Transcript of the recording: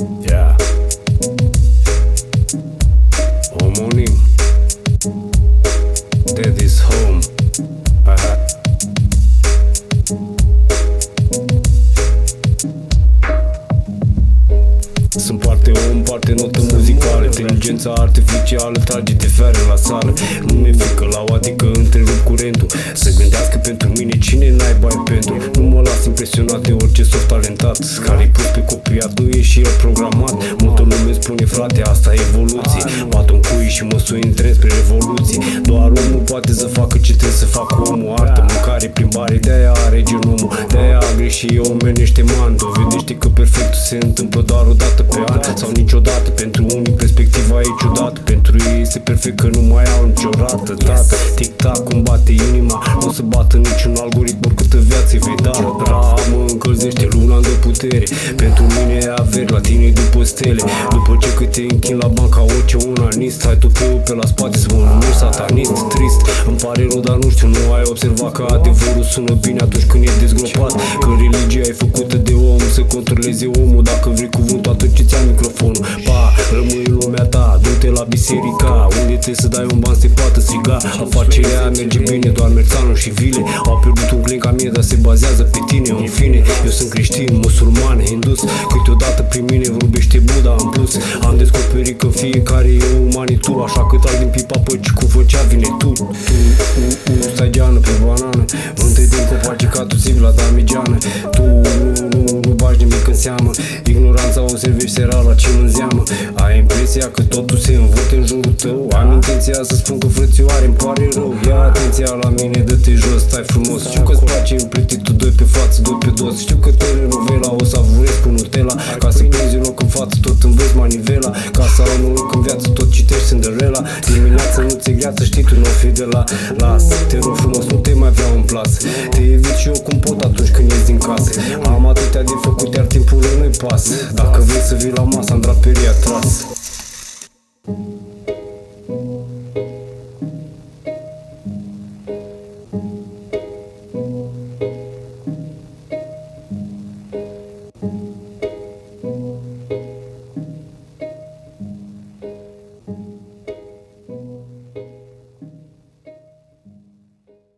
Yeah. One morning, dad is home. Sunt parte om, parte notă muzicală, inteligența artificială trage de feară la sală. Nu mi-e frică la o adică întrerup curentul. Să gândească pentru mine cine n-ai bani pentru. Nu mă las impresionat de orice soft talentat care-i pus pe copiat, nu e și el programat. Multă lume spune frate, asta e evoluție. Bat un cui și măsuri în tren spre revoluție. Doar omul poate să facă ce trebuie să facă omul. Artă, mâncare, plimbare, de-aia are genomul. De-aia a greșit, omenește man. Dovedește că perfectul se întâmplă doar o dată pe an sau niciodată. Pentru unii perspectiva e ciudată, pentru ei se perfect că nu mai au nicio rată. Tată, tic-tac cum bate inima, nu se bată niciun algoritm, oricâtă viață vei da. Dra, mă încălzește luna de putere, pentru mine e averi, la tine după stele. După ce că te închin la banca orice onanist, hai tupeu pe la spate să mă numeri satanist. Trist, îmi pare rău, dar nu știu, nu ai observat că adevărul sună bine atunci când e dezgropat, că religia e făcută de om să controleze omul. Dacă vrei cuvântul, atunci îți ia microfonul. Pa, rămâi în lumea ta, du-te la biserica, unde trebuie să dai un ban să-i poată striga. Afacerea merge bine, doar merțanul și vile au pierdut un client ca mine, dar se bazează pe tine. În fine, eu sunt creștin, musulman, hindus, câteodată prin mine vorbește Buddha în plus. Am descoperit că fiecare e umanitul, așa că trag din pipa, păi cu făcea vine tu. Stai geană pe banană, întâi din copaci ca tu zic la damigeană. Tu nu bagi nimic în seamă, ignoranța o servești serala ce în zeamă. Ai impresia că totul se învârte în jurul tău. Am intenția să spun că frățioare îmi pare rău. Ia atenția la mine, dă-te jos, stai frumos. Știu că-ți place împletitul, doi pe față, doi pe dos. Știu că te renovela, o să savurezi cu Nutella. Ca să prinzi un loc în față, tot înveți manivela. Ca să ai un loc în viață, tot citești Cinderella. Dimineața nu ți-e greață, știi tu n-o fi de la las. Te rog frumos, nu te mai vreau în plas. Te evit și eu cum pot atunci când ies din casă. Am atâtea de făcut, iar timpul nu-i pas. Dacă vrei să vii la masă, am draperia tras.